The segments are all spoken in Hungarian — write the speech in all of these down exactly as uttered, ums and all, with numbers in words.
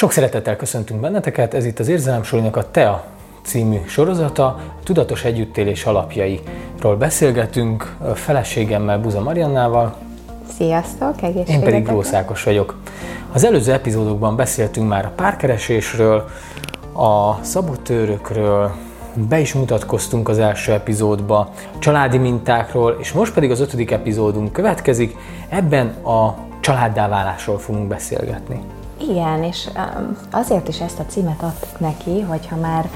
Sok szeretettel köszöntünk benneteket, ez itt az Érzelemsorinak a TEA című sorozata, Tudatos Együttélés Alapjairól beszélgetünk feleségemmel, Buza Mariannával. Sziasztok, egészségetek! Én pedig Grósz Ákos vagyok. Az előző epizódokban beszéltünk már a párkeresésről, a szabotőrökről, be is mutatkoztunk az első epizódba, családi mintákról, és most pedig az ötödik epizódunk következik, ebben a családdá válásról fogunk beszélgetni. Igen, és azért is ezt a címet adtuk neki, hogyha már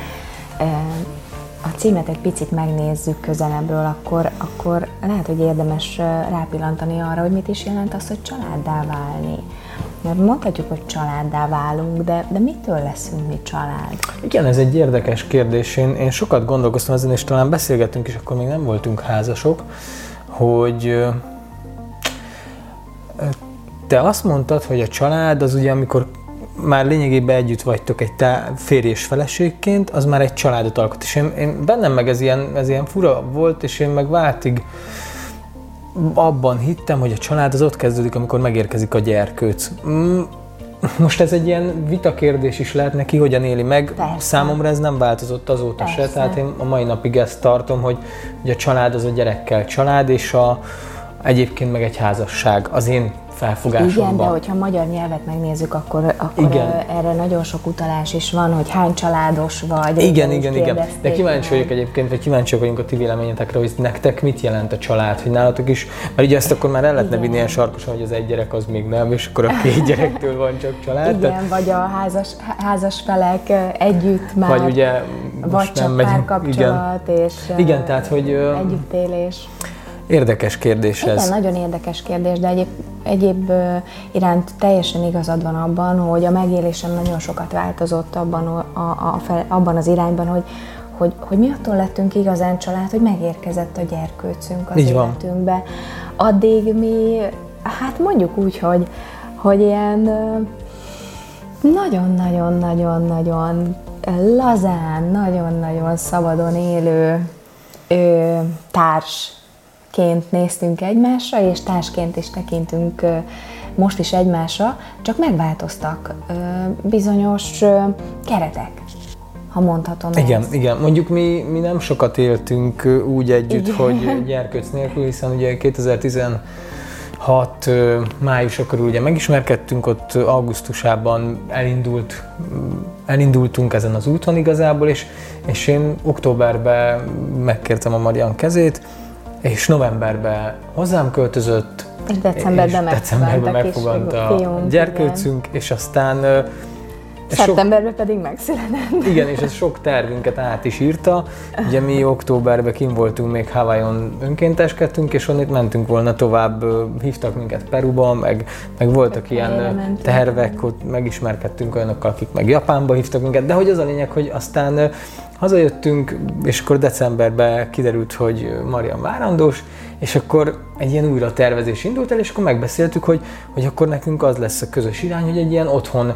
a címet egy picit megnézzük közelebbről, akkor, akkor lehet, hogy érdemes rápillantani arra, hogy mit is jelent az, hogy családdá válni. Mert mondhatjuk, hogy családdá válunk, de, de mitől leszünk mi család? Igen, ez egy érdekes kérdés. Én, én sokat gondolkoztam ezen, és talán beszélgettünk is, akkor még nem voltunk házasok, hogy te azt mondtad, hogy a család az ugye, amikor már lényegében együtt vagytok egy tá- férj és feleségként, az már egy családot alkot. És én, én bennem meg ez ilyen, ez ilyen fura volt, és én meg váltig abban hittem, hogy a család az ott kezdődik, amikor megérkezik a gyerkőc. Most ez egy ilyen vitakérdés is lehet neki, hogyan éli meg. Persze. Számomra ez nem változott azóta Persze. se, tehát én a mai napig ezt tartom, hogy, hogy a család az a gyerekkel család, és a, egyébként meg egy házasság. Az én felfogásomban. Igen, de hogyha magyar nyelvet megnézzük, akkor, akkor erre nagyon sok utalás is van, hogy hány családos vagy. Igen, igen, igen. De kíváncsi vagyok egyébként, vagy kíváncsiak vagyunk a ti véleményetekre, hogy nektek mit jelent a család, hogy nálatok is, mert ugye ezt akkor már el lehetne vinni ilyen sarkosan, hogy az egy gyerek az még nem, és akkor a két gyerektől van csak család. Igen, tehát, vagy a házas, házas felek együtt már, vagy, ugye, vagy csak párkapcsolat és igen, tehát, hogy, együttélés. Érdekes kérdés Igen, ez. Igen, nagyon érdekes kérdés, de egyéb, egyéb iránt teljesen igazad van abban, hogy a megélésem nagyon sokat változott abban, a, a, a, abban az irányban, hogy, hogy, hogy mi attól lettünk igazán család, hogy megérkezett a gyerkőcünk az Így életünkbe. Van. Addig mi, hát mondjuk úgy, hogy, hogy ilyen nagyon-nagyon-nagyon-nagyon lazán, nagyon-nagyon szabadon élő ö, társ, ként néztünk egymásra, és társként is tekintünk most is egymásra, csak megváltoztak bizonyos keretek, ha mondhatom igen, ezt. Igen, mondjuk mi, mi nem sokat éltünk úgy együtt, igen. hogy gyerkőc nélkül, hiszen ugye kétezer-tizenhat májusa körül ugye megismerkedtünk, ott augusztusában elindult, elindultunk ezen az úton igazából, és, és én októberben megkértem a Marian kezét, és novemberben hozzám költözött, és decemberben, és decemberben megfogant a, a gyerkőcünk, igen. és aztán... Szeptemberben sok, pedig megszületett. Igen, és ez sok tervünket át is írta. Ugye mi októberben kim voltunk, még Hawaiion önkénteskedtünk, és onnét mentünk volna tovább, hívtak minket Peruba, meg, meg voltak ilyen tervek, ott megismerkedtünk olyanokkal, akik meg Japánba hívtak minket, de hogy az a lényeg, hogy aztán hazajöttünk, és akkor decemberben kiderült, hogy Marian várandós, és akkor egy ilyen újra tervezés indult el, és akkor megbeszéltük, hogy, hogy akkor nekünk az lesz a közös irány, hogy egy ilyen otthon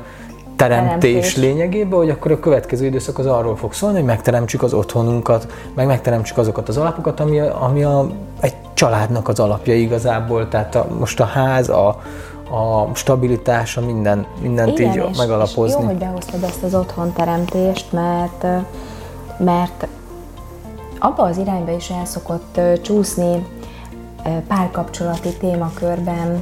teremtés, teremtés lényegében, hogy akkor a következő időszak az arról fog szólni, hogy megteremtsük az otthonunkat, meg megteremtsük azokat az alapokat, ami, a, ami a, egy családnak az alapja igazából, tehát a, most a ház, a a stabilitása, minden, mindent igen, így és, megalapozni. Igen, és jó, hogy behoztad ezt az otthonteremtést, mert, mert abba az irányba is el szokott csúszni párkapcsolati témakörben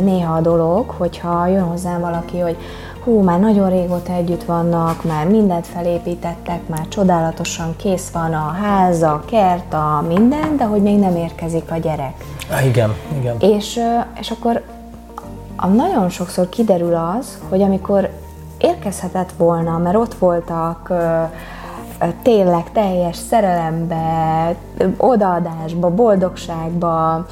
néha a dolog, hogyha jön hozzám valaki, hogy hú, már nagyon régóta együtt vannak, már mindent felépítettek, már csodálatosan kész van a ház, a kert, a minden, de hogy még nem érkezik a gyerek. Ah, igen, igen. És, és akkor nagyon sokszor kiderül az, hogy amikor érkezhetett volna, mert ott voltak tényleg teljes szerelembe, odaadásba, boldogságba,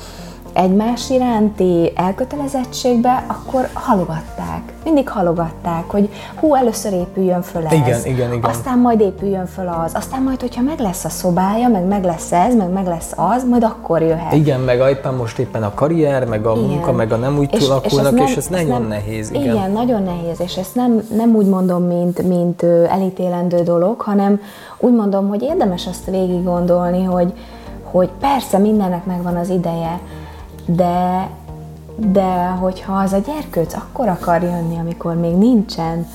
egymás iránti elkötelezettségbe, akkor halogatták. Mindig halogatták, hogy hú, először épüljön föl ez, igen, igen, igen. aztán majd épüljön föl az, aztán majd, hogyha meg lesz a szobája, meg meg lesz ez, meg meg lesz az, majd akkor jöhet. Igen, meg éppen most éppen a karrier, meg a igen. munka, meg a nem úgy és, alakulnak, és, és ez nagyon nehéz. Igen. igen, nagyon nehéz, és ezt nem, nem úgy mondom, mint, mint elítélendő dolog, hanem úgy mondom, hogy érdemes azt végig gondolni, hogy, hogy persze mindennek megvan az ideje, De, de hogyha az a gyerkőc akkor akar jönni, amikor még nincsen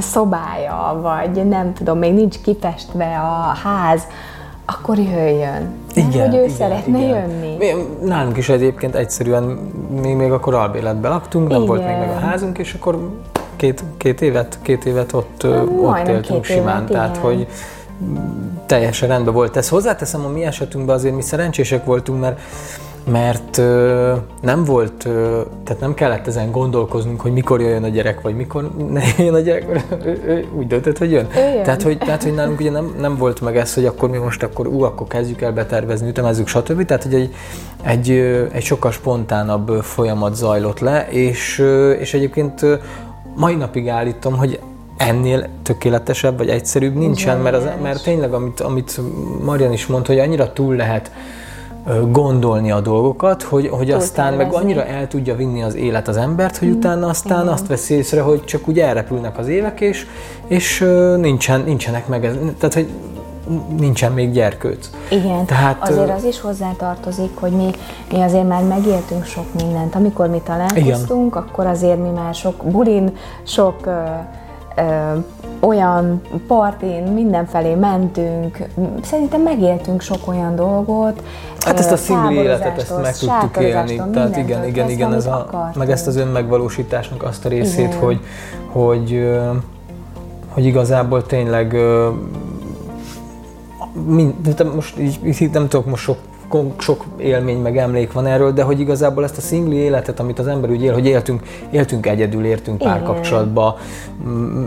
szobája, vagy nem tudom, még nincs kifestve a ház, akkor jöjjön. Igen, nem, hogy ő igen, szeretne igen. jönni. Mi, nálunk is egyébként egyszerűen mi még akkor albérletben laktunk, nem igen. volt még meg a házunk, és akkor két, két, évet, két évet ott, ott éltünk simán. Évet, tehát, hogy teljesen rendben volt ez. Hozzáteszem, a mi esetünkben azért mi szerencsések voltunk, mert mert ö, nem volt, ö, tehát nem kellett ezen gondolkoznunk, hogy mikor jöjjön a gyerek, vagy mikor ne jöjjön a gyerek, ő, ő úgy döntött, hogy jön. jön. Tehát, hogy, tehát, hogy nálunk ugye nem, nem volt meg ez, hogy akkor mi most akkor ú, akkor kezdjük el betervezni, ütemezzük, stb. Tehát, hogy egy, egy, egy sokkal spontánabb folyamat zajlott le, és, és egyébként mai napig állítom, hogy ennél tökéletesebb, vagy egyszerűbb nincsen, mert, az, mert tényleg, amit, amit Marian is mondta, hogy annyira túl lehet gondolni a dolgokat, hogy, hogy aztán meg annyira el tudja vinni az élet az embert, hogy utána aztán igen. azt veszi észre, hogy csak úgy elrepülnek az évek, és, és nincsen, nincsenek meg, ez, tehát hogy nincsen még gyerkőc. Igen, tehát, azért az is hozzátartozik, hogy mi, mi azért már megéltünk sok mindent. Amikor mi találkoztunk, igen. akkor azért mi már sok bulin, sok ö, ö, olyan partin mindenfelé mentünk, szerintem megéltünk sok olyan dolgot. Hát ezt a szingli életet ezt meg tudtuk élni, tehát igen, igen, igen, ez a, meg ezt az önmegvalósításnak azt a részét, hogy, hogy, hogy igazából tényleg, most így nem tudok most sok, sok élmény meg emlék van erről, de hogy igazából ezt a szingli életet, amit az ember úgy él, hogy éltünk, éltünk egyedül, értünk párkapcsolatba,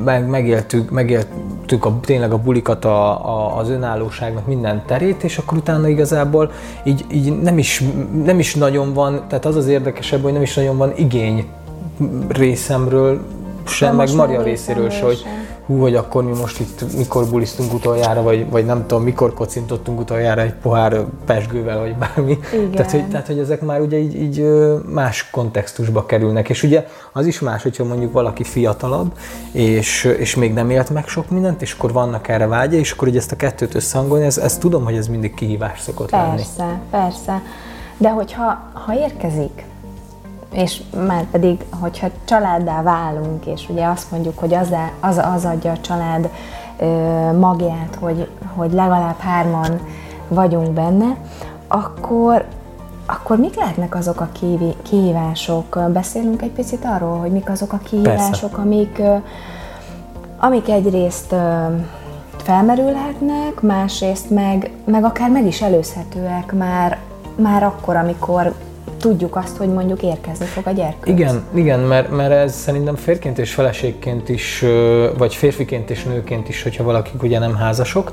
meg, megéltük, megéltük a, tényleg a bulikat, a, a, az önállóságnak minden terét, és akkor utána igazából így, így nem, is, nem is nagyon van, tehát az az érdekesebb, hogy nem is nagyon van igény részemről sem, meg Maria részéről sem, hogy hú, hogy akkor mi most itt mikor bulisztunk utoljára, vagy, vagy nem tudom, mikor kocintottunk utoljára egy pohár pesgővel, vagy bármi. Tehát hogy, tehát, hogy ezek már ugye így, így más kontextusba kerülnek. És ugye az is más, hogyha mondjuk valaki fiatalabb, és, és még nem élt meg sok mindent, és akkor vannak erre vágya, és akkor ugye ezt a kettőt összehangolni, ezt, ezt tudom, hogy ez mindig kihívás szokott persze, lenni. Persze, persze. De hogyha ha érkezik, és már pedig, hogyha családdá válunk, és ugye azt mondjuk, hogy az, az, az adja a család ö, magját, hogy, hogy legalább hárman vagyunk benne, akkor, akkor mik lehetnek azok a kihívások? Beszélünk egy picit arról, hogy mik azok a kihívások, amik, amik egyrészt ö, felmerülhetnek, másrészt meg, meg akár meg is előzhetőek már, már akkor, amikor tudjuk azt, hogy mondjuk érkezni fog a gyerkőc. Igen, igen, mert, mert ez szerintem férként és feleségként is, vagy férfiként és nőként is, hogyha valakik ugye nem házasok.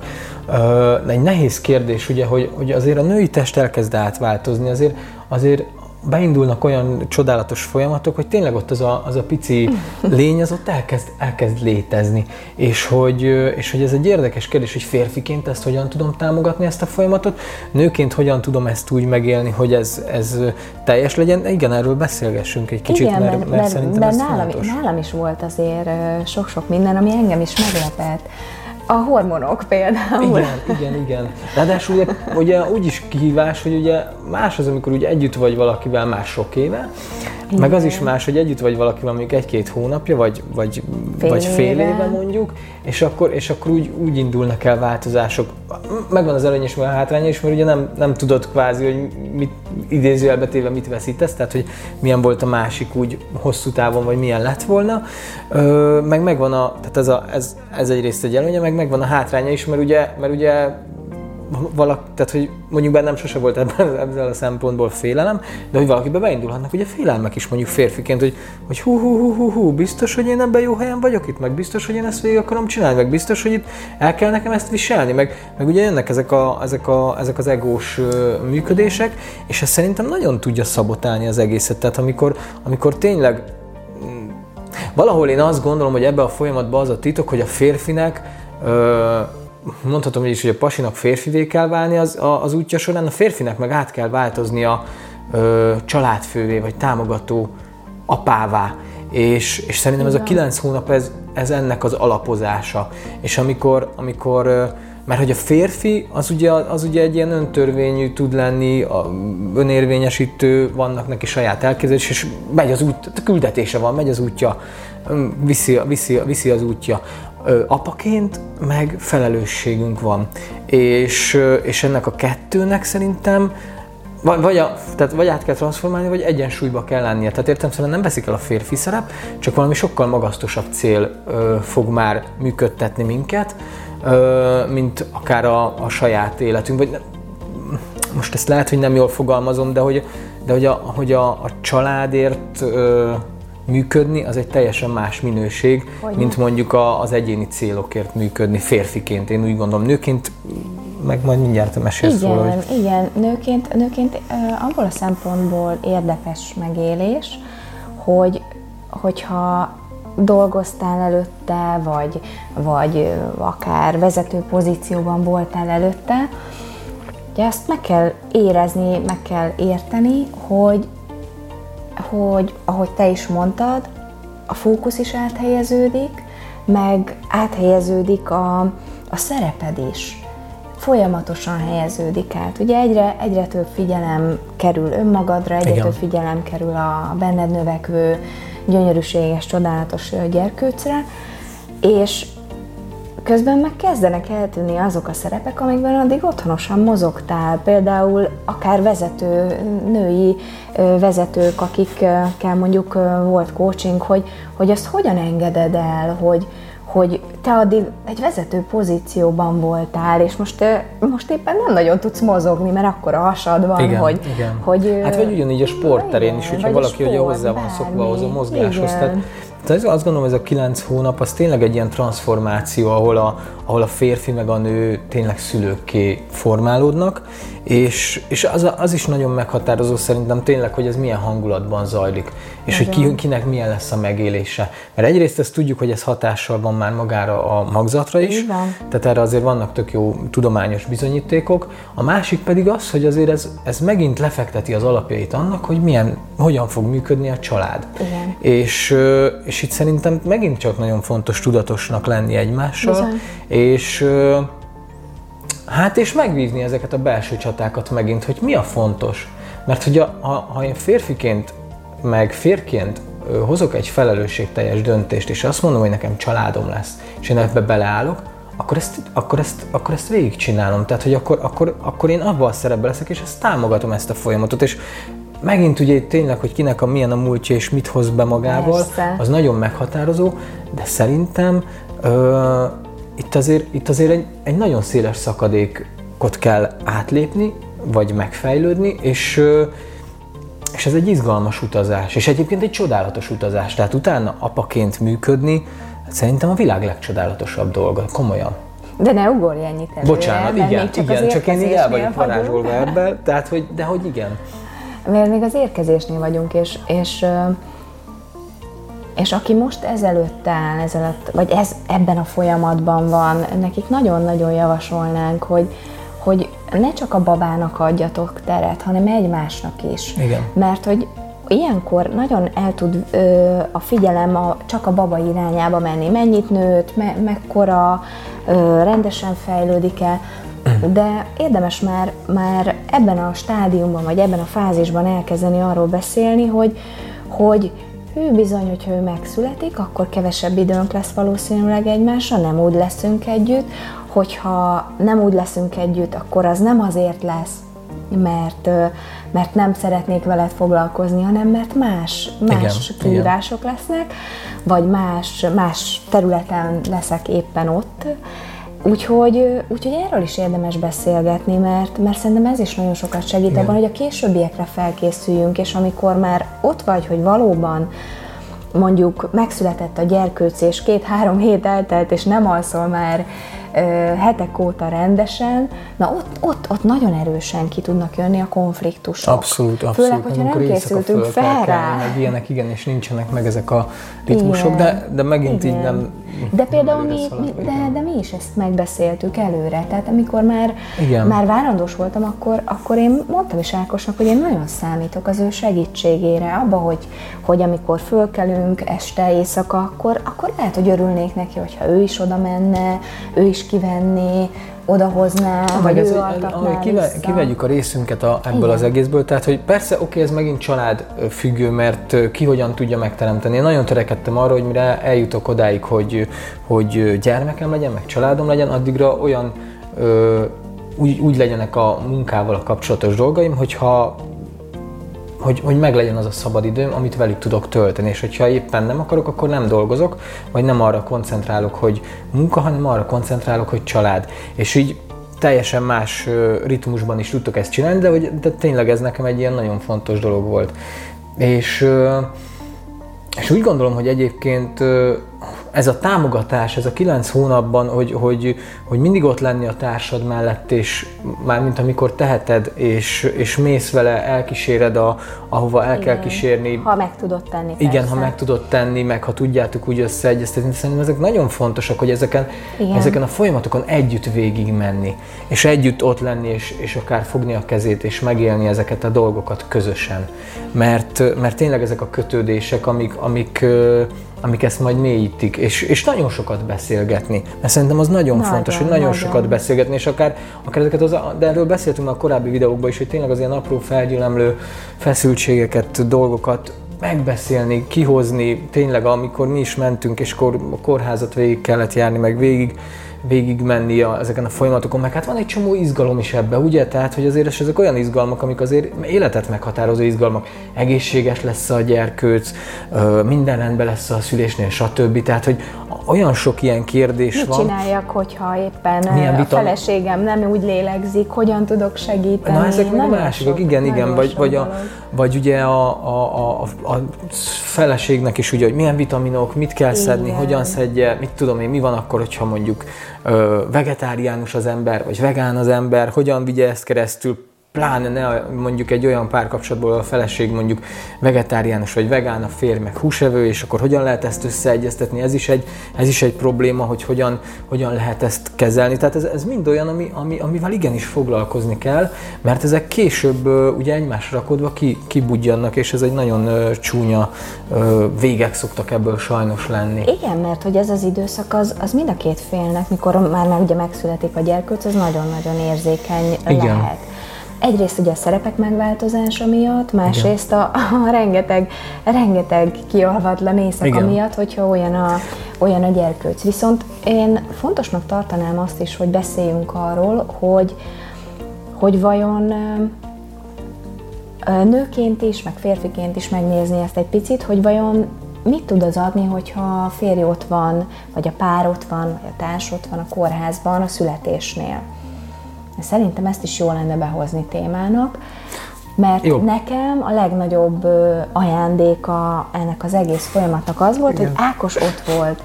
Egy nehéz kérdés ugye, hogy, hogy azért a női test elkezd átváltozni, azért, azért beindulnak olyan csodálatos folyamatok, hogy tényleg ott az a, az a pici lény az ott elkezd, elkezd létezni. És hogy, és hogy ez egy érdekes kérdés, hogy férfiként ezt hogyan tudom támogatni, ezt a folyamatot, nőként hogyan tudom ezt úgy megélni, hogy ez, ez teljes legyen. Igen, erről beszélgessünk egy kicsit, igen, mert, mert, mert szerintem mert ez nálam, nálam is volt azért sok-sok minden, ami engem is meglepett. A hormonok például. Igen, igen, igen. Ráadásul ugye, ugye úgy is kihívás, hogy ugye más az, amikor ugye együtt vagy valakivel már sok éve, igen. meg az is más, hogy együtt vagy valakivel mondjuk egy-két hónapja, vagy, vagy, fél, vagy fél éve mondjuk, és akkor, és akkor úgy, úgy indulnak el változások. Megvan az előny és meg a hátránya is, mert ugye nem, nem tudod kvázi, hogy mit idézőjelbe téve mit veszítesz, tehát hogy milyen volt a másik úgy hosszú távon, vagy milyen lett volna. Ö, meg megvan a, tehát ez, a, ez, ez egyrészt egy előnye, meg megvan a hátránya is, mert ugye, mert ugye valaki, tehát hogy mondjuk bennem sose volt ebben, ebben a szempontból félelem, de hogy valakiben beindulhatnak ugye félelmek is mondjuk férfiként, hogy, hogy hú, hú, hú, hú, hú, biztos, hogy én ebben jó helyen vagyok itt, meg biztos, hogy én ezt végig akarom csinálni, meg biztos, hogy itt el kell nekem ezt viselni, meg, meg ugye jönnek ezek, a, ezek, a, ezek az egós működések, és ez szerintem nagyon tudja szabotálni az egészet, tehát amikor, amikor tényleg valahol én azt gondolom, hogy ebben a folyamatban az a titok, hogy a férfinek Ö, mondhatom is, hogy a pasinak férfivé kell válni az, az útja során, a férfinek meg át kell változnia ö, családfővé, vagy támogató apává. És, és szerintem ez a kilenc hónap, ez, ez ennek az alapozása. És amikor, amikor ö, mert hogy a férfi, az ugye, az ugye egy ilyen öntörvényű tud lenni, a, önérvényesítő, vannak neki saját elképzelés, és megy az út, küldetése van, megy az útja viszi, viszi, viszi az útja. Apaként meg felelősségünk van. És, és ennek a kettőnek szerintem vagy, a, tehát vagy át kell transzformálni, vagy egyensúlyba kell lennie. Tehát értelemszerűen nem veszik el a férfi szerep, csak valami sokkal magasztosabb cél ö, fog már működtetni minket, ö, mint akár a, a saját életünk. Vagy, most ezt lehet, hogy nem jól fogalmazom, de hogy, de hogy, a, hogy a, a családért ö, működni, az egy teljesen más minőség, hogy mint mondjuk a, az egyéni célokért működni férfiként. Én úgy gondolom, nőként meg majd mindjárt mesélsz róla. Igen, hogy... igen. Nőként, nőként abból a szempontból érdekes megélés, hogy, hogyha dolgoztál előtte, vagy, vagy akár vezető pozícióban voltál előtte, ugye azt meg kell érezni, meg kell érteni, hogy, hogy ahogy te is mondtad, a fókusz is áthelyeződik, meg áthelyeződik a, a szereped is. Folyamatosan helyeződik át. Ugye egyre, egyre több figyelem kerül önmagadra, egyre igen. több figyelem kerül a benned növekvő, gyönyörűséges, csodálatos gyerkőcre, és közben meg kezdenek eltűnni azok a szerepek, amikben addig otthonosan mozogtál. Például akár vezető, női vezetők, akikkel mondjuk volt coaching, hogy, hogy azt hogyan engeded el, hogy hogy te addig egy vezető pozícióban voltál, és most, most éppen nem nagyon tudsz mozogni, mert akkor a hasad van, igen, hogy, igen. hogy... Hát vagy ugyanígy a sportterén is, hogyha valaki sport, ugye hozzá van szokva ahhoz a mozgáshoz. Tehát, tehát azt gondolom, ez a kilenc hónap az tényleg egy ilyen transzformáció, ahol a, ahol a férfi meg a nő tényleg szülőkké formálódnak, és, és az, az is nagyon meghatározó szerintem tényleg, hogy ez milyen hangulatban zajlik, és igen. hogy kinek milyen lesz a megélése. Mert egyrészt ezt tudjuk, hogy ez hatással van már magára a magzatra is, igen. tehát erre azért vannak tök jó tudományos bizonyítékok. A másik pedig az, hogy azért ez, ez megint lefekteti az alapjait annak, hogy milyen, hogyan fog működni a család. És, és itt szerintem megint csak nagyon fontos tudatosnak lenni egymással, igen. és... Hát és megvívni ezeket a belső csatákat megint, hogy mi a fontos. Mert hogy a, a, ha én férfiként, meg férként hozok egy felelősségteljes döntést, és azt mondom, hogy nekem családom lesz, és én ebbe beleállok, akkor ezt, akkor ezt, akkor ezt végigcsinálom. Tehát, hogy akkor, akkor, akkor én abban a szerepben leszek, és ezt támogatom ezt a folyamatot. És megint ugye tényleg, hogy kinek a milyen a múltja, és mit hoz be magával, persze. az nagyon meghatározó, de szerintem... Ö, Itt azért, itt azért egy, egy nagyon széles szakadékot kell átlépni, vagy megfejlődni, és, és ez egy izgalmas utazás, és egyébként egy csodálatos utazás. Tehát utána apaként működni, szerintem a világ legcsodálatosabb dolga, komolyan. De ne ugorj ennyit előre. Bocsánat, igen, igen, csak, igen, csak én így el vagyok varázsolva ebben, tehát hogy, de hogy igen. Mert még az érkezésnél vagyunk, és... és És aki most ezelőtt áll, ezelőtt, vagy ez, ebben a folyamatban van, nekik nagyon-nagyon javasolnánk, hogy, hogy ne csak a babának adjatok teret, hanem egymásnak is. Igen. Mert hogy ilyenkor nagyon el tud ö, a figyelem a, csak a baba irányába menni. Mennyit nőtt, me, mekkora, ö, rendesen fejlődik el. De érdemes már, már ebben a stádiumban, vagy ebben a fázisban elkezdeni arról beszélni, hogy, hogy ő bizony, hogyha ő megszületik, akkor kevesebb időnk lesz valószínűleg egymásra, nem úgy leszünk együtt. Hogyha nem úgy leszünk együtt, akkor az nem azért lesz, mert, mert nem szeretnék veled foglalkozni, hanem mert más, más kihívások lesznek, vagy más, más területen leszek éppen ott. Úgyhogy, úgyhogy erről is érdemes beszélgetni, mert, mert szerintem ez is nagyon sokat segít abban, hogy a későbbiekre felkészüljünk, és amikor már ott vagy, hogy valóban mondjuk megszületett a gyerkőc, és két-három hét eltelt, és nem alszol már ö, hetek óta rendesen, na ott, ott, ott nagyon erősen ki tudnak jönni a konfliktusok. Abszolút, abszolút. Főleg, hogyha nem készültünk fel rá. Ilyenek, igen, és nincsenek meg ezek a ritmusok, de, de megint igen. így nem... De például mi, mi, de, de mi is ezt megbeszéltük előre, tehát amikor már, már várandós voltam, akkor, akkor én mondtam is Ákosnak, hogy én nagyon számítok az ő segítségére, abba, hogy, hogy amikor fölkelünk este, éjszaka, akkor, akkor lehet, hogy örülnék neki, hogyha ő is oda menne, ő is kivenné, odahozná, vagy az, ő altatná vissza. Kivegyük a részünket a, ebből igen. az egészből, tehát hogy persze, oké, okay, ez megint családfüggő, mert ki hogyan tudja megteremteni. Én nagyon törekedtem arra, hogy mire eljutok odáig, hogy, hogy gyermekem legyen, meg családom legyen, addigra olyan ö, úgy, úgy legyenek a munkával a kapcsolatos dolgaim, hogyha Hogy, hogy meglegyen az a szabad időm, amit velük tudok tölteni, és hogyha éppen nem akarok, akkor nem dolgozok, vagy nem arra koncentrálok, hogy munka, hanem arra koncentrálok, hogy család. És így teljesen más ritmusban is tudtok ezt csinálni, de, hogy, de tényleg ez nekem egy ilyen nagyon fontos dolog volt. És, és úgy gondolom, hogy egyébként ez a támogatás, ez a kilenc hónapban, hogy, hogy, hogy mindig ott lenni a társad mellett, és mármint amikor teheted, és, és mész vele, elkíséred, a, ahova el igen. kell kísérni. Ha meg tudod tenni. Igen, persze. ha meg tudod tenni, meg ha tudjátok úgy összeegyeztetni. Szerintem ezek nagyon fontosak, hogy ezeken, ezeken a folyamatokon együtt végigmenni, és együtt ott lenni, és, és akár fogni a kezét, és megélni ezeket a dolgokat közösen. Mert, mert tényleg ezek a kötődések, amik, amik amik ezt majd mélyítik, és, és nagyon sokat beszélgetni. Mert szerintem az nagyon, nagyon fontos, hogy nagyon, nagyon sokat beszélgetni, és akár, akár ezeket az, de erről beszéltünk a korábbi videókban is, hogy tényleg az ilyen apró felgyülemlő feszültségeket, dolgokat megbeszélni, kihozni, tényleg amikor mi is mentünk, és kor, a kórházat végig kellett járni, meg végig, végig menni a, ezeken a folyamatokon, meg hát van egy csomó izgalom is ebbe, ugye? Tehát, hogy azért ezek olyan izgalmak, amik azért életet meghatározó izgalmak. Egészséges lesz a gyerkőc, minden rendben lesz a szülésnél, stb. Tehát, hogy olyan sok ilyen kérdés mit van. Mit csináljak, hogyha éppen a feleségem nem úgy lélegzik, hogyan tudok segíteni? Na, ezek még másikok, igen, igen, vagy, vagy, a, vagy ugye a, a, a, a feleségnek is ugye, hogy milyen vitaminok, mit kell igen. szedni, hogyan szedje, mit tudom én, mi van akkor, hogyha mondjuk vegetáriánus az ember, vagy vegán az ember, hogyan vigye ezt keresztül, pláne ne mondjuk egy olyan párkapcsolatból a feleség mondjuk vegetáriánus vagy vegán, a férj meg húsevő, és akkor hogyan lehet ezt összeegyeztetni, ez is egy, ez is egy probléma, hogy hogyan, hogyan lehet ezt kezelni. Tehát ez, ez mind olyan, ami, ami, amivel igenis foglalkozni kell, mert ezek később ugye egymásra rakodva ki, kibudjannak, és ez egy nagyon ö, csúnya ö, végek szoktak ebből sajnos lenni. Igen, mert hogy ez az időszak az, az mind a két félnek, mikor már meg, ugye megszületik a gyerkőc, az nagyon-nagyon érzékeny igen. lehet. Egyrészt ugye a szerepek megváltozása miatt, másrészt a, a rengeteg, rengeteg kialvatlan éjszaka miatt, hogyha olyan a, olyan a gyerkőc. Viszont én fontosnak tartanám azt is, hogy beszéljünk arról, hogy, hogy vajon nőként is, meg férfiként is megnézni ezt egy picit, hogy vajon mit tud az adni, hogyha a férj ott van, vagy a pár ott van, vagy a társ ott van a kórházban a születésnél. Szerintem ezt is jól lenne behozni témának, mert jó. nekem a legnagyobb ajándéka ennek az egész folyamatnak az volt, igen. hogy Ákos ott volt.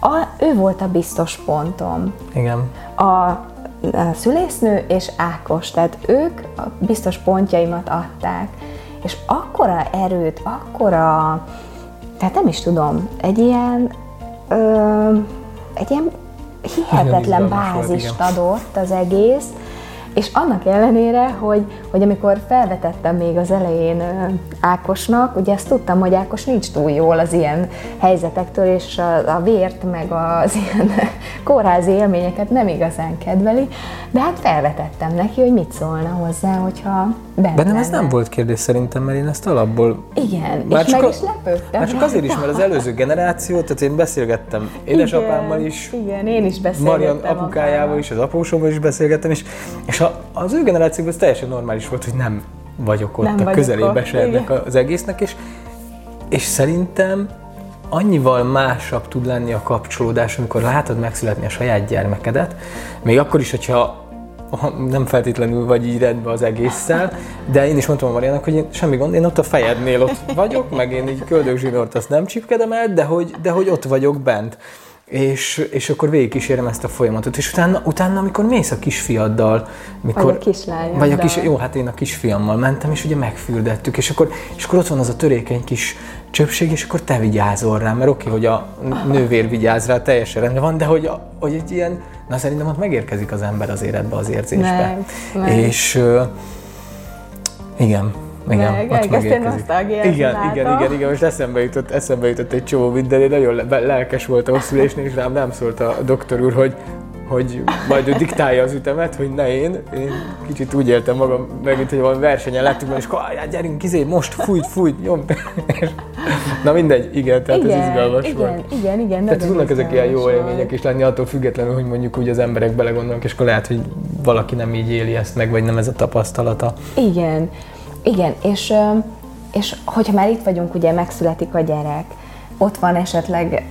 A, ő volt a biztos pontom. Igen. A, a szülésznő és Ákos, tehát ők a biztos pontjaimat adták. És akkora erőt, akkora, tehát nem is tudom, egy ilyen, ö, egy ilyen hihetetlen bázist adott az egész. És annak ellenére, hogy, hogy amikor felvetettem még az elején Ákosnak, ugye azt tudtam, hogy Ákos nincs túl jól az ilyen helyzetektől, és a, a vért, meg az ilyen kórházi élményeket nem igazán kedveli, de hát felvetettem neki, hogy mit szólna hozzá, hogyha benne. Bennem ez nem volt kérdés szerintem, mert én ezt alapból... Igen, bár és meg a, is lepődtem. Már csak azért is, mert az előző generáció, tehát én beszélgettem édesapámmal is, igen, én is beszélgettem Marian apukájával is, az apósommal is beszélgettem, és, és a, az ő generációban ez teljesen normális volt, hogy nem vagyok ott, nem a vagyok közelébe se ennek az egésznek, és, és szerintem annyival másabb tud lenni a kapcsolódás, amikor látod megszületni a saját gyermekedet, még akkor is, hogyha nem feltétlenül vagy így rendben az egésszel, de én is mondtam a Mariannak, hogy én, semmi gond, én ott a fejednél ott vagyok, meg én így köldögzsinort azt nem csipkedem el, de hogy, de hogy ott vagyok bent. És, és akkor végigkísérem ezt a folyamatot, és utána, utána amikor mész a kisfiaddal, mikor, vagy a kislányoddal, vagy a kis, jó, hát én a kisfiammal mentem, és ugye megfürdettük, és akkor, és akkor ott van az a törékeny kis csöpség, és akkor te vigyázol rá, mert oké, hogy a nővér vigyáz rá, teljesen rendben van, de hogy, a, hogy egy ilyen, na szerintem ott megérkezik az ember az életbe, az érzésbe. Meg, meg. És uh, igen. Igen, meg, ott megérkezik. Igen, igen, igen, igen, most eszembe jutott, eszembe jutott egy csomó minden, én nagyon lelkes volt a szülésnél, és rám nem szólt a doktor úr, hogy hogy majd ő diktálja az ütemet, hogy ne én. Én kicsit úgy éltem magam megint, hogy valami versenyen láttuk, és akkor gyerünk, izé, most fújt, fújt, nyomd. Na mindegy, igen, tehát igen, ez izgalmas igen, volt. Igen, igen, igen. Tehát tudnak ezek ilyen jó élmények is lenni, attól függetlenül, hogy mondjuk úgy az emberek belegondolnak, és akkor lehet, hogy valaki nem így éli ezt meg, vagy nem ez a tapasztalata. Igen, igen, és, és hogyha már itt vagyunk, ugye megszületik a gyerek, ott van esetleg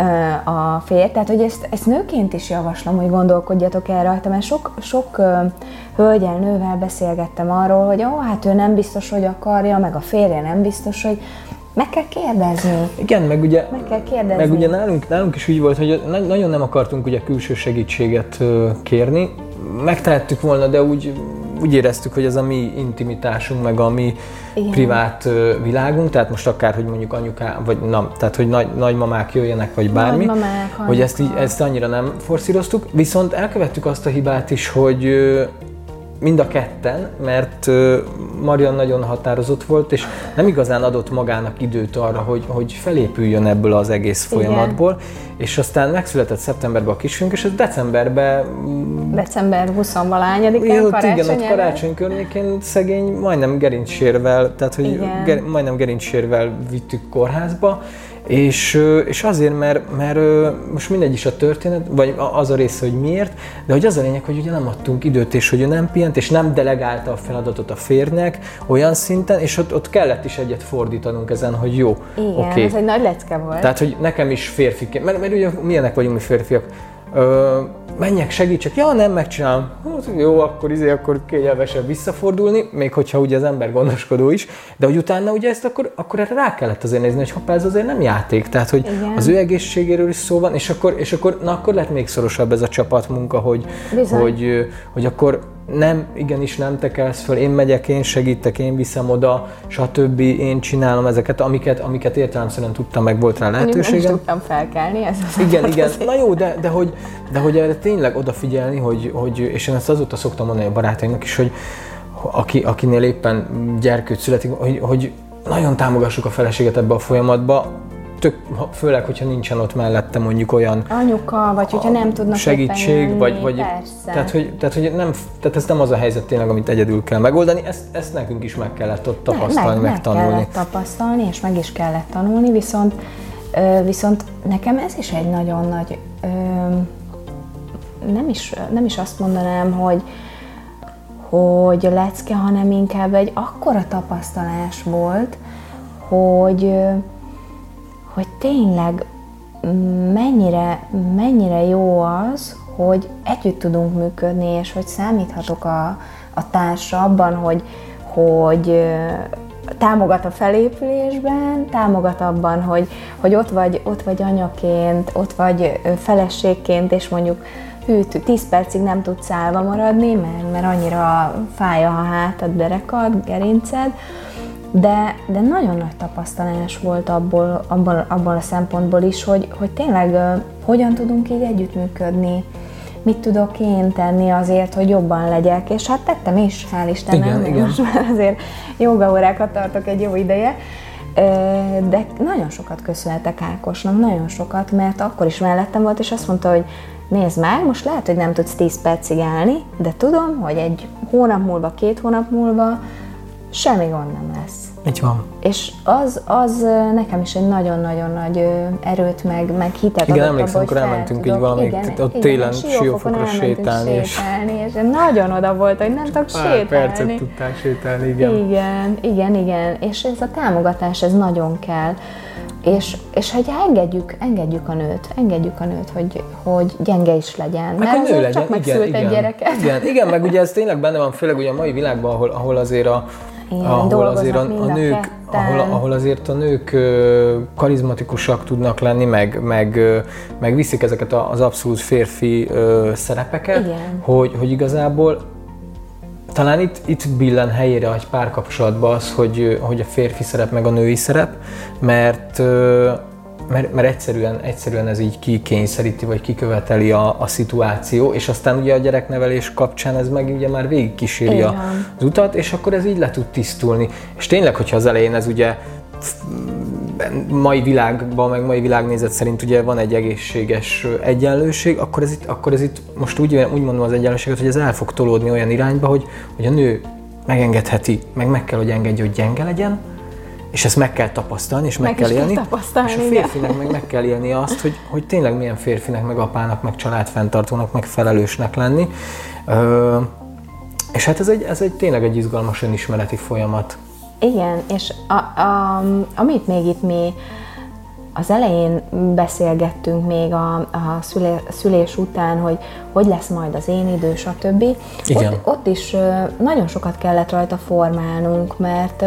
uh, a férj, tehát hogy ezt, ezt nőként is javaslom, hogy gondolkodjatok el rajta, mert sok, sok uh, hölgyel, nővel beszélgettem arról, hogy ó, hát ő nem biztos, hogy akarja, meg a férje nem biztos, hogy meg kell kérdezni. Igen, meg ugye, meg kell kérdezni. Meg ugye nálunk, nálunk is úgy volt, hogy nagyon nem akartunk ugye külső segítséget kérni, megtehettük volna, de úgy, úgy éreztük, hogy ez a mi intimitásunk, meg a mi igen. privát világunk, tehát most akár, hogy mondjuk anyuká, vagy nem, tehát hogy nagy, nagymamák jöjjenek, vagy bármi, nagymamák, hogy ezt, így, ezt annyira nem forszíroztuk, viszont elkövettük azt a hibát is, hogy mind a ketten, mert Marian nagyon határozott volt, és nem igazán adott magának időt arra, hogy, hogy felépüljön ebből az egész folyamatból, igen. és aztán megszületett szeptemberben a kisünk, és ez decemberben... December huszonvalahányadikán, karácsony igen, ott karácsony környékén szegény, majdnem gerincsérvel, tehát hogy ger, majdnem gerincsérvel vittük kórházba, És, és azért, mert, mert most mindegy is a történet, vagy az a része, hogy miért, de hogy az a lényeg, hogy ugye nem adtunk időt, és hogy ő nem pihent, és nem delegálta a feladatot a férjnek olyan szinten, és ott, ott kellett is egyet fordítanunk ezen, hogy jó, oké. Igen, okay. Ez egy nagy lecke volt. Tehát, hogy nekem is férfiként, mert, mert ugye milyenek vagyunk mi férfiak, Ö, menjek, segítsek, ja nem, megcsinálom, jó, akkor izé, akkor kényelmesebb visszafordulni, még hogyha ugye az ember gondoskodó is, de hogy utána ugye ezt akkor, akkor erre rá kellett azért nézni, hogy hoppá, ez azért nem játék, tehát hogy igen. az ő egészségéről is szó van, és akkor, és akkor, na akkor lett még szorosabb ez a csapatmunka, hogy, hogy, hogy akkor nem, igenis nem te kelsz föl, én megyek, én segítek, én viszem oda, stb. Én csinálom ezeket, amiket, amiket értelemszerűen tudtam, meg volt rá lehetőségem. Nem is tudtam felkelni, ez az igen, az igen. Na jó, de, de, hogy, de hogy erre tényleg odafigyelni, hogy, hogy, és én ezt azóta szoktam mondani a barátainak is, hogy aki, akinél éppen gyerkőt születik, hogy, hogy nagyon támogassuk a feleséget ebbe a folyamatba, tök, főleg, hogyha nincsen ott mellette mondjuk olyan anyuka, vagy hogyha nem tudnak segítség, vagy, vagy tehát, hogy, tehát, hogy nem, tehát ez nem az a helyzet tényleg, amit egyedül kell megoldani, ezt, ezt nekünk is meg kellett ott tapasztalni, meg, megtanulni. Meg kellett tapasztalni, és meg is kellett tanulni, viszont, viszont nekem ez is egy nagyon nagy, nem is, nem is azt mondanám, hogy hogy lecke, hanem inkább egy akkora tapasztalás volt, hogy hogy tényleg mennyire, mennyire jó az, hogy együtt tudunk működni, és hogy számíthatok a, a társra abban, hogy, hogy támogat a felépülésben, támogat abban, hogy, hogy ott, vagy, ott vagy anyaként, ott vagy feleségként, és mondjuk hűtő, tíz percig nem tudsz állva maradni, mert, mert annyira fáj a hátad, derekad, gerinced. De, de nagyon nagy tapasztalás volt abból, abból, abból a szempontból is, hogy, hogy tényleg uh, hogyan tudunk így együttműködni, mit tudok én tenni azért, hogy jobban legyek, és hát tettem is, hál' Istennek, most már azért jogaórákat tartok egy jó ideje, uh, de nagyon sokat köszönhetek Ákosnak, nagyon sokat, mert akkor is mellettem volt, és azt mondta, hogy nézd meg, most lehet, hogy nem tudsz tíz percig állni, de tudom, hogy egy hónap múlva, két hónap múlva, semmi gond nem lesz. Így van. És az, az nekem is egy nagyon-nagyon nagy erőt, meg, meg hitet adott abba, hogy fel tudok. Igen, emlékszem, amikor elmentünk így valamelyik, ott télen Siófokra sétálni. És... és nagyon oda volt, hogy nem tudok sétálni. Pár percet tudtál sétálni, igen. Igen, igen, igen. És ez a támogatás, ez nagyon kell. És, és hogy engedjük, engedjük a nőt, engedjük a nőt, hogy, hogy gyenge is legyen. Meg mert legyen. Csak megszült igen, egy gyereket. Igen, igen, meg ugye ez tényleg benne van, főleg ugye a mai világban, ahol, ahol azért a igen, ahol, azért a, a nők, ahol, ahol azért a nők ö, karizmatikusak tudnak lenni, meg, meg, ö, meg viszik ezeket az abszolút férfi ö, szerepeket, hogy, hogy igazából talán itt, itt billen helyére egy párkapcsolatban az, hogy, hogy a férfi szerep meg a női szerep, mert, ö, mert, mert egyszerűen, egyszerűen ez így kikényszeríti vagy kiköveteli a, a szituáció, és aztán ugye a gyereknevelés kapcsán ez meg ugye már végigkíséri igen. az utat, és akkor ez így le tud tisztulni. És tényleg, hogyha az elején ez ugye mai világban, meg mai világnézet szerint ugye van egy egészséges egyenlőség, akkor ez itt, akkor ez itt most úgy, úgy mondom az egyenlőséget, hogy ez el fog tolódni olyan irányba, hogy, hogy a nő megengedheti, meg meg kell, hogy engedje, hogy gyenge legyen, és ezt meg kell tapasztalni, és meg, meg kell élni, tapasztalni, és a férfinek meg, meg kell élni azt, hogy, hogy tényleg milyen férfinek, meg apának, meg családfenntartónak, meg felelősnek lenni. Ö, és hát ez, egy, ez egy, tényleg egy izgalmas önismereti folyamat. Igen, és a, a, amit még itt mi az elején beszélgettünk még a, a szüle, szülés után, hogy hogy lesz majd az én idő, stb. Ott, ott is nagyon sokat kellett rajta formálnunk, mert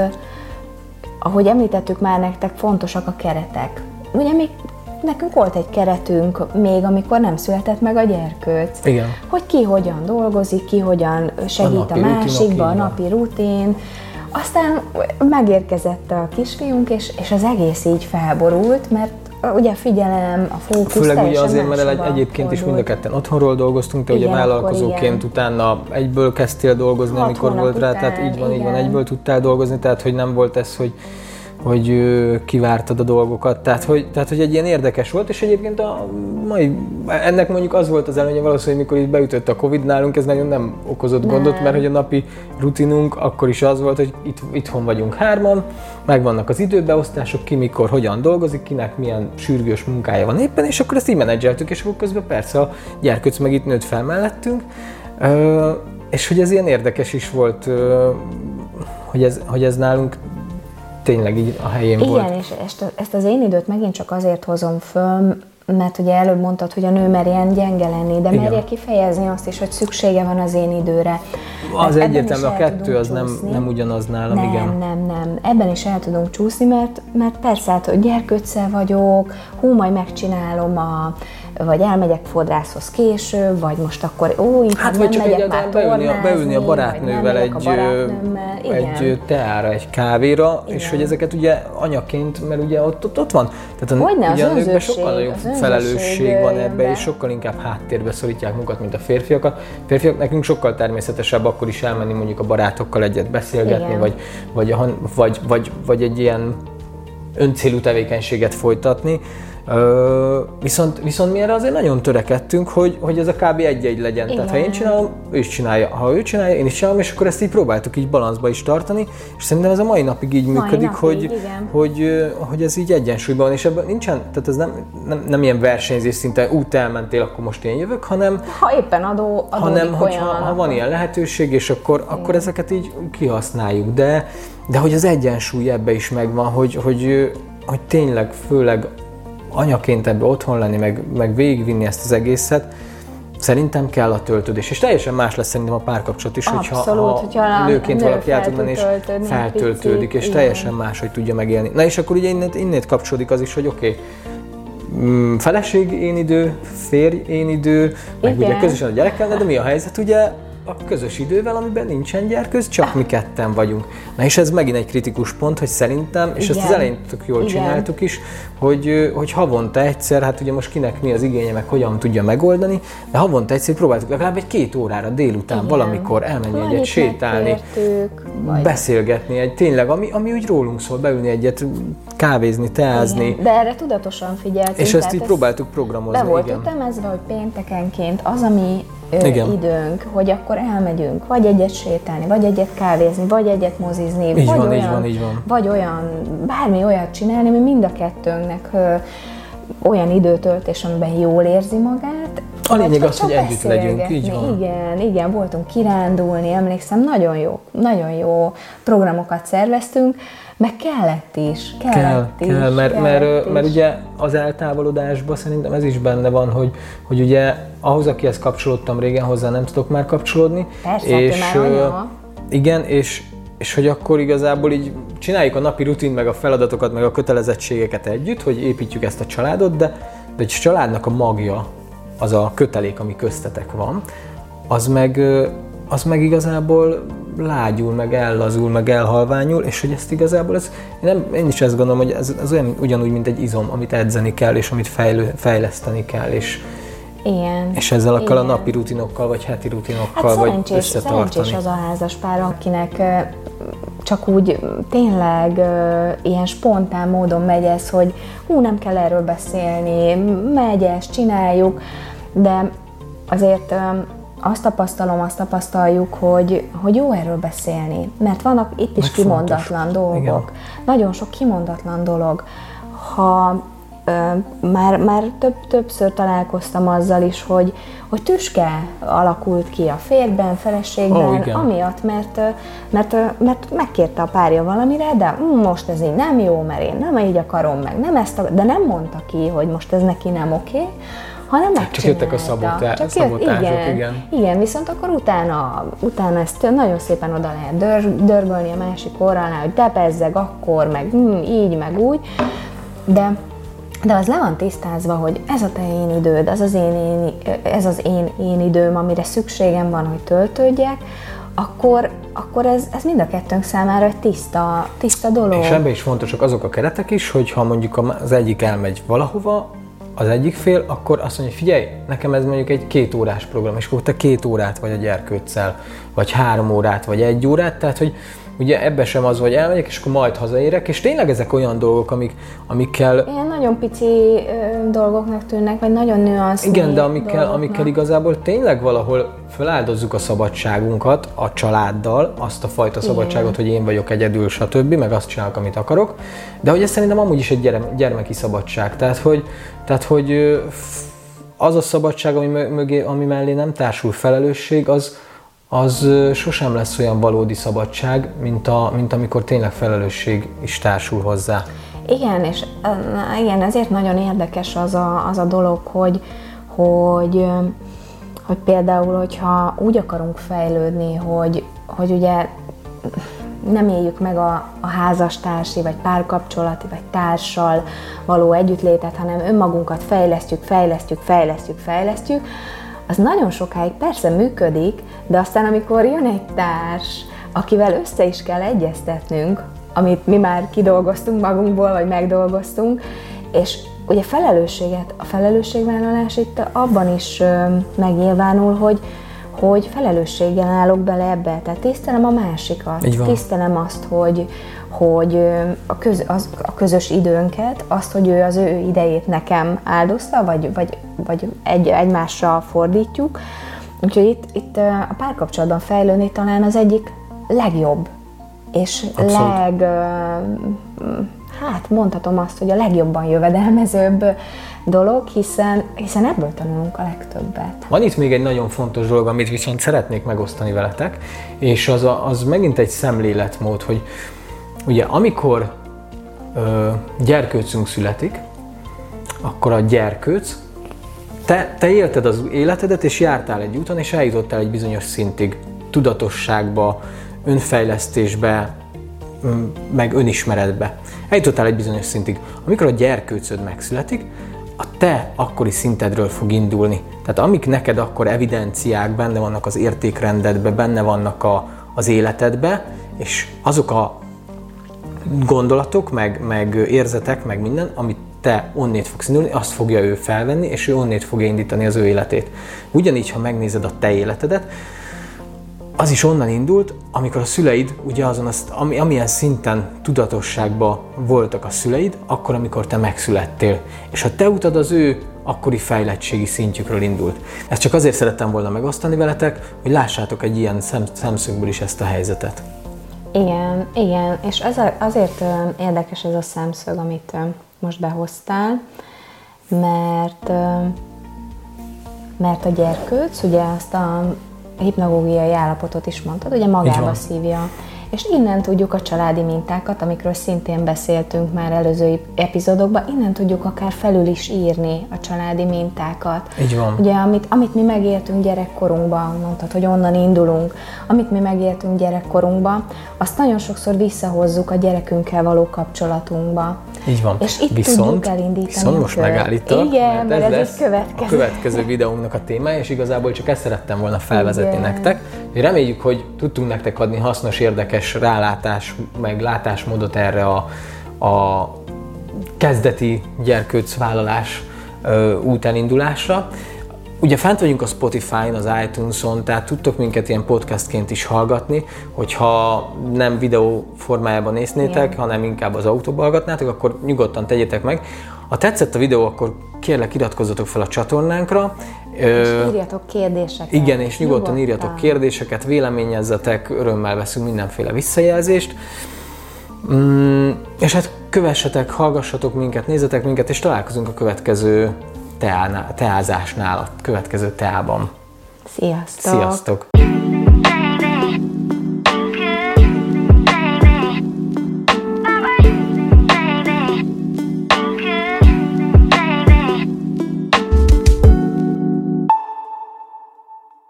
ahogy említettük már, nektek fontosak a keretek. Ugye még nekünk volt egy keretünk, még amikor nem született meg a gyerkőc. Igen. Hogy ki hogyan dolgozik, ki hogyan segít a, a másikba, a napi rutin. Aztán megérkezett a kisfiunk, és, és az egész így felborult, mert ugye a figyelem, a fókusz teljesen máshova. Főleg ugye azért, mert egyébként fordult. Is mind a ketten otthonról dolgoztunk, te igen, ugye vállalkozóként utána egyből kezdtél dolgozni, amikor volt rá, után, tehát így van, igen. így van, egyből tudtál dolgozni, tehát hogy nem volt ez, hogy, hogy kivártad a dolgokat, tehát hogy, tehát hogy egy ilyen érdekes volt, és egyébként a mai, ennek mondjuk az volt az előnye valószínűleg, mikor itt beütött a Covid nálunk, ez nagyon nem okozott nem. gondot, mert hogy a napi rutinunk akkor is az volt, hogy itt, itthon vagyunk hárman, megvannak az időbeosztások, ki mikor, hogyan dolgozik, kinek milyen sürgős munkája van éppen, és akkor ezt így menedzseltük, és akkor közben persze a gyerkőc meg itt nőtt fel mellettünk, és hogy ez ilyen érdekes is volt, hogy ez, hogy ez nálunk tényleg így a helyén igen, volt. Igen, és ezt, ezt az én időt megint csak azért hozom föl, mert ugye előbb mondtad, hogy a nő merjen gyenge lenni, de igen. merje kifejezni azt is, hogy szüksége van az én időre. Az hát egyértelmű, a kettő az nem, nem ugyanaz nálam, nem, igen. Nem, nem, nem. Ebben is el tudunk csúszni, mert, mert persze, hát, hogy gyerkőccel vagyok, hú, majd megcsinálom a... vagy elmegyek fodrászhoz később, vagy most akkor ó, itt hát, nem megyek már tornázni, beülni a barátnővel egy, a egy teára, egy kávéra, igen. és hogy ezeket ugye anyaként, mert ugye ott, ott, ott van. Tehát a, ugye a nőkben sokkal nagyobb felelősség van ebben, be. És sokkal inkább háttérbe szorítják magukat, mint a férfiakat. Férfiak nekünk sokkal természetesebb akkor is elmenni mondjuk a barátokkal egyet beszélgetni, vagy, vagy, vagy, vagy, vagy egy ilyen öncélú tevékenységet folytatni. Ö, viszont, viszont mi erre azért nagyon törekedtünk, hogy, hogy ez a kb. Egy-egy legyen. Igen. Tehát ha én csinálom, ő is csinálja, ha ő csinálja, én is csinálom, és akkor ezt így próbáltuk így balanszba is tartani, és szerintem ez a mai napig így mai működik, napig, hogy, hogy, hogy ez így egyensúlyban van, és ebben nincsen, tehát ez nem, nem, nem ilyen versenyzés szinten, út elmentél, akkor most én jövök, hanem ha éppen adó, hanem, hogy ha, ha van ilyen lehetőség, és akkor, akkor ezeket így kihasználjuk, de, de hogy az egyensúly ebbe is megvan, hogy, hogy, hogy tényleg főleg anyaként ebbe otthon lenni, meg, meg végigvinni ezt az egészet, szerintem kell a töltődés. És teljesen más lesz szerintem a párkapcsolat is, abszolút, hogyha, hogyha a nőként nő valaki el tud menni, és feltöltődik, picit, és igen. teljesen más, hogy tudja megélni. Na és akkor ugye innét, innét kapcsolódik az is, hogy oké, okay, feleség én idő, férj én idő, meg igen. ugye közösen a gyerekkel, de mi a helyzet ugye? A közös idővel, amiben nincsen gyerkőz, csak mi ketten vagyunk. Na és ez megint egy kritikus pont, hogy szerintem, és igen. ezt az elején tök jól igen. csináltuk is, hogy, hogy havonta egyszer, hát ugye most kinek mi az igénye, meg hogyan tudja megoldani, de havonta egyszer próbáltuk legalább egy két órára délután igen. valamikor elmenni egyet, sétálni, értük, vagy... beszélgetni, egy, tényleg, ami, ami úgy rólunk szól, beülni egyet, kávézni, teázni. Igen. De erre tudatosan figyeltünk. És ezt így próbáltuk programozni. Be volt ütemezve, hogy péntekenként az, ami igen. időnk, hogy akkor elmegyünk, vagy egyet sétálni, vagy egyet kávézni, vagy egyet mozizni, így vagy, van, olyan, így van, így van. Vagy olyan, bármi olyat csinálni, ami mind a kettőnknek ö, olyan időtöltés, amiben jól érzi magát. A lényeg az, hogy együtt legyünk, így van. Igen, igen, voltunk kirándulni, emlékszem, nagyon jó, nagyon jó programokat szerveztünk, meg kellett is, kellett kell, is. Kell, mert, kellett mert, is. Mert ugye az eltávolodásban szerintem ez is benne van, hogy, hogy ugye ahhoz, akihez kapcsolódtam régen, hozzá nem tudok már kapcsolódni. Persze, és, már anya. Igen, és, és hogy akkor igazából így csináljuk a napi rutin, meg a feladatokat, meg a kötelezettségeket együtt, hogy építjük ezt a családot, de, de egy családnak a magja, az a kötelék, ami köztetek van, az meg, az meg igazából lágyul, meg ellazul, meg elhalványul, és hogy ezt igazából, ez, én, nem, én is ezt gondolom, hogy ez, ez olyan, ugyanúgy, mint egy izom, amit edzeni kell, és amit fejlő, fejleszteni kell, és, igen. és ezzel akar a napi rutinokkal, vagy heti rutinokkal, hát vagy összetartani. Szerencsés az a házaspár, akinek csak úgy tényleg ilyen spontán módon megy ez, hogy hú, nem kell erről beszélni, megy ezt, csináljuk, de azért azt tapasztalom, azt tapasztaljuk, hogy, hogy jó erről beszélni, mert vannak itt is kimondatlan dolgok, igen. Nagyon sok kimondatlan dolog. Ha Már, már több, többször találkoztam azzal is, hogy, hogy tüske alakult ki a férjben, feleségben, oh, amiatt, mert, mert, mert megkérte a párja valamire, de most ez így nem jó, mert én nem így akarom meg, nem ezt, de nem mondta ki, hogy most ez neki nem oké, hanem megcsinálta. Csak jöttek a szabotá- szabotázsok, igen, igen. Igen, viszont akkor utána, utána ezt nagyon szépen oda lehet dör, dörgölni a másik orralnál, hogy de bezzeg akkor, meg így, meg úgy, de De az le van tisztázva, hogy ez a te én időd, az az én, én, ez az én, én időm, amire szükségem van, hogy töltődjek, akkor, akkor ez, ez mind a kettőnk számára egy tiszta, tiszta dolog. És ebben is fontosak azok a keretek is, hogy ha mondjuk az egyik elmegy valahova, az egyik fél, akkor azt mondja, figyelj, nekem ez mondjuk egy két órás program, és akkor te két órát vagy a gyerkőccel, vagy három órát, vagy egy órát, tehát hogy ugye ebben sem az, hogy elmegyek, és akkor majd hazaérek, és tényleg ezek olyan dolgok, amik, amikkel... Ilyen nagyon pici ö, dolgoknak tűnnek, vagy nagyon nüansznyi. Igen, de amikkel, amikkel igazából tényleg valahol feláldozzuk a szabadságunkat a családdal, azt a fajta szabadságot, igen. Hogy én vagyok egyedül, stb., meg azt csinálok, amit akarok. De hogy ez szerintem amúgy is egy gyere- gyermeki szabadság, tehát hogy, tehát, hogy az a szabadság, ami, mögé, ami mellé nem társul felelősség, az... az sosem lesz olyan valódi szabadság, mint, a, mint amikor tényleg felelősség is társul hozzá. Igen, és igen, ezért nagyon érdekes az a, az a dolog, hogy, hogy, hogy például, hogyha úgy akarunk fejlődni, hogy, hogy ugye nem éljük meg a, a házastársi, vagy párkapcsolati, vagy társal való együttlétet, hanem önmagunkat fejlesztjük, fejlesztjük, fejlesztjük, fejlesztjük, az nagyon sokáig persze működik, de aztán amikor jön egy társ, akivel össze is kell egyeztetnünk, amit mi már kidolgoztunk magunkból, vagy megdolgoztunk, és ugye felelősséget, a felelősségvállalás itt abban is megnyilvánul, hogy, hogy felelősséggel állok bele ebbe, tehát tisztelem a másikat, tisztelem azt, hogy, hogy a, köz, az, a közös időnket, azt, hogy ő az ő idejét nekem áldozta, vagy, vagy, vagy egy, egymásra fordítjuk. Úgyhogy itt, itt a párkapcsolatban fejlődni talán az egyik legjobb, és abszolút. leg, hát mondhatom azt, hogy a legjobban jövedelmezőbb dolog, hiszen, hiszen ebből tanulunk a legtöbbet. Van itt még egy nagyon fontos dolog, amit viszont szeretnék megosztani veletek, és az, a, az megint egy szemléletmód, hogy ugye amikor ö, gyerkőcünk születik, akkor a gyerkőc, te, te élted az életedet, és jártál egy úton, és eljutottál egy bizonyos szintig, tudatosságba, önfejlesztésbe, meg önismeretbe. Eljutottál egy bizonyos szintig. Amikor a gyerkőcöd megszületik, a te akkori szintedről fog indulni. Tehát amik neked akkor evidenciák, benne vannak az értékrendedbe, benne vannak a, az életedbe, és azok a gondolatok, meg, meg érzetek, meg minden, amit te onnét fogsz indulni, azt fogja ő felvenni, és ő onnét fogja indítani az ő életét. Ugyanígy, ha megnézed a te életedet, az is onnan indult, amikor a szüleid, ugye azon azt, ami, amilyen szinten tudatosságban voltak a szüleid, akkor, amikor te megszülettél. És a te utad az ő akkori fejlettségi szintjükről indult. Ezt csak azért szerettem volna megosztani veletek, hogy lássátok egy ilyen szem, szemszögből is ezt a helyzetet. Igen, igen, és az a, azért érdekes ez a szemszög, amit most behoztál, mert, mert a gyerkőc, ugye azt a hipnagógiai állapotot is mondtad, ugye magába szívja. És innen tudjuk a családi mintákat, amikről szintén beszéltünk már előző epizódokban, innen tudjuk akár felül is írni a családi mintákat. Így van. Ugye, amit, amit mi megéltünk gyerekkorunkban, mondtad, hogy onnan indulunk, amit mi megéltünk gyerekkorunkban, azt nagyon sokszor visszahozzuk a gyerekünkkel való kapcsolatunkba. Így van. És itt viszont, tudjuk elindítani. Viszont most megállítok, igen, mert ez, ez lesz következő. A következő videónknak a témája, és igazából csak ezt szerettem volna felvezetni, igen, nektek. Reméljük, hogy tudtunk nektek adni hasznos, érdekes rálátás, meg látásmódot erre a, a kezdeti gyerkőcvállalás ö, útelindulásra. Ugye fent vagyunk a Spotify-n, az iTunes-on, tehát tudtok minket ilyen podcastként is hallgatni, hogyha nem videó formájában néznétek, igen, hanem inkább az autóba hallgatnátok, akkor nyugodtan tegyétek meg. Ha tetszett a videó, akkor kérlek iratkozzatok fel a csatornánkra. És írjatok kérdéseket. Igen, és nyugodtan, nyugodtan írjatok kérdéseket, véleményezzetek, örömmel veszünk mindenféle visszajelzést. Mm, és hát kövessetek, hallgassatok minket, nézzetek minket, és találkozunk a következő teánál, teázásnál, a következő teában. Sziasztok! Sziasztok.